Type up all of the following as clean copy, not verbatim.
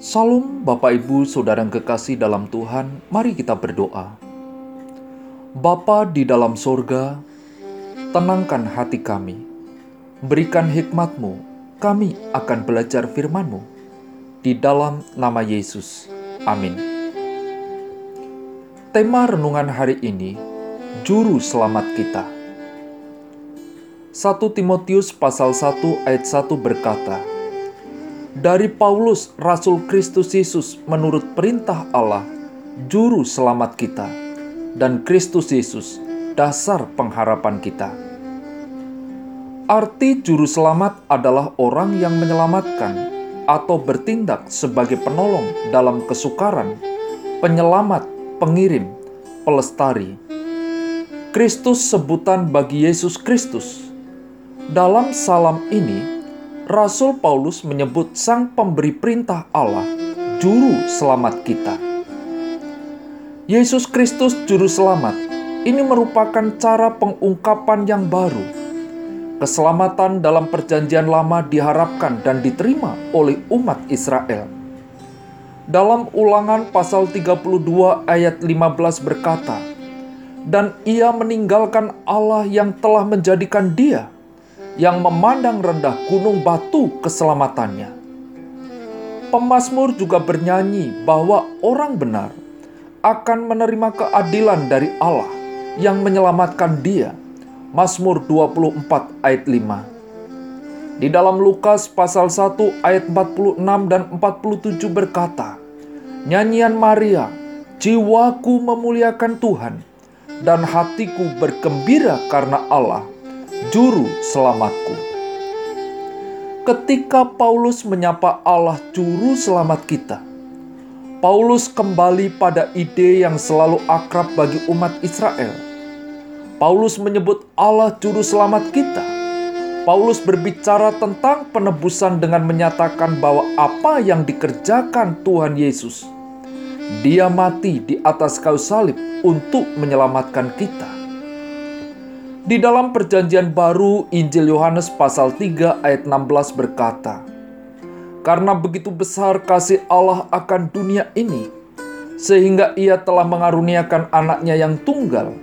Salam Bapak Ibu Saudara yang kekasih dalam Tuhan, mari kita berdoa. Bapa di dalam sorga, tenangkan hati kami. Berikan hikmat-Mu, kami akan belajar firman-Mu. Di dalam nama Yesus, amin. Tema renungan hari ini, Juruselamat kita. 1 Timotius pasal 1 ayat 1 berkata, dari Paulus, Rasul Kristus Yesus menurut perintah Allah, Juru Selamat kita, dan Kristus Yesus, dasar pengharapan kita. Arti Juru Selamat adalah orang yang menyelamatkan atau bertindak sebagai penolong dalam kesukaran, penyelamat, pengirim, pelestari. Kristus sebutan bagi Yesus Kristus. Dalam salam ini, Rasul Paulus menyebut sang pemberi perintah Allah, Juru Selamat kita. Yesus Kristus Juru Selamat, ini merupakan cara pengungkapan yang baru. Keselamatan dalam Perjanjian Lama diharapkan dan diterima oleh umat Israel. Dalam Ulangan pasal 32 ayat 15 berkata, dan ia meninggalkan Allah yang telah menjadikan dia, yang memandang rendah gunung batu keselamatannya. Pemazmur juga bernyanyi bahwa orang benar akan menerima keadilan dari Allah yang menyelamatkan dia. Mazmur 24 ayat 5. Di dalam Lukas pasal 1 ayat 46 dan 47 berkata, nyanyian Maria, jiwaku memuliakan Tuhan dan hatiku bergembira karena Allah, Juru Selamatku. Ketika Paulus menyapa Allah Juru Selamat kita, Paulus kembali pada ide yang selalu akrab bagi umat Israel. Paulus menyebut Allah Juru Selamat kita. Paulus berbicara tentang penebusan dengan menyatakan bahwa apa yang dikerjakan Tuhan Yesus, Dia mati di atas kayu salib untuk menyelamatkan kita. Di dalam Perjanjian Baru, Injil Yohanes pasal 3 ayat 16 berkata, karena begitu besar kasih Allah akan dunia ini, sehingga Ia telah mengaruniakan anaknya yang tunggal,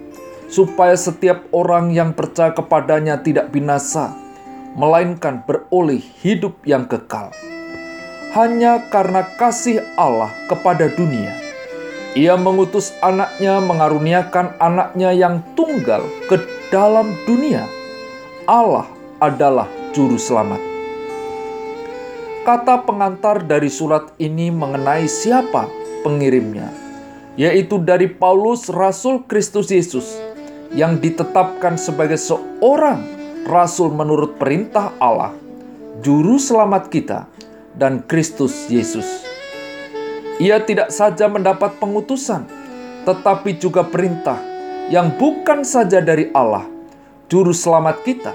supaya setiap orang yang percaya kepadanya tidak binasa, melainkan beroleh hidup yang kekal. Hanya karena kasih Allah kepada dunia, Ia mengutus anaknya, mengaruniakan anaknya yang tunggal ke dalam dunia. Allah adalah Juru Selamat. Kata pengantar dari surat ini mengenai siapa pengirimnya, yaitu dari Paulus, Rasul Kristus Yesus, yang ditetapkan sebagai seorang Rasul menurut perintah Allah, Juru Selamat kita, dan Kristus Yesus. Ia tidak saja mendapat pengutusan, tetapi juga perintah yang bukan saja dari Allah, Juru Selamat kita,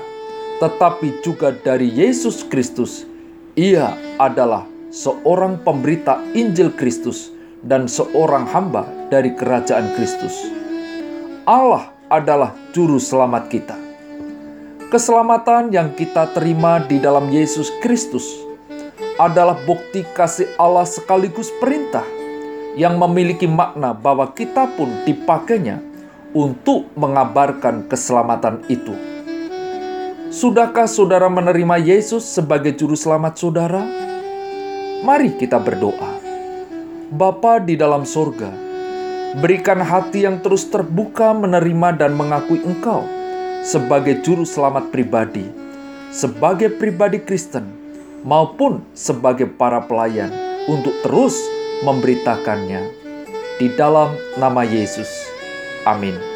tetapi juga dari Yesus Kristus. Ia adalah seorang pemberita Injil Kristus dan seorang hamba dari kerajaan Kristus. Allah adalah Juru Selamat kita. Keselamatan yang kita terima di dalam Yesus Kristus adalah bukti kasih Allah sekaligus perintah yang memiliki makna bahwa kita pun dipakainya untuk mengabarkan keselamatan itu. Sudahkah saudara menerima Yesus sebagai Juru Selamat saudara? Mari kita berdoa. Bapa di dalam sorga, berikan hati yang terus terbuka menerima dan mengakui Engkau sebagai Juru Selamat pribadi, sebagai pribadi Kristen, maupun sebagai para pelayan untuk terus memberitakannya. Di dalam nama Yesus. Amin.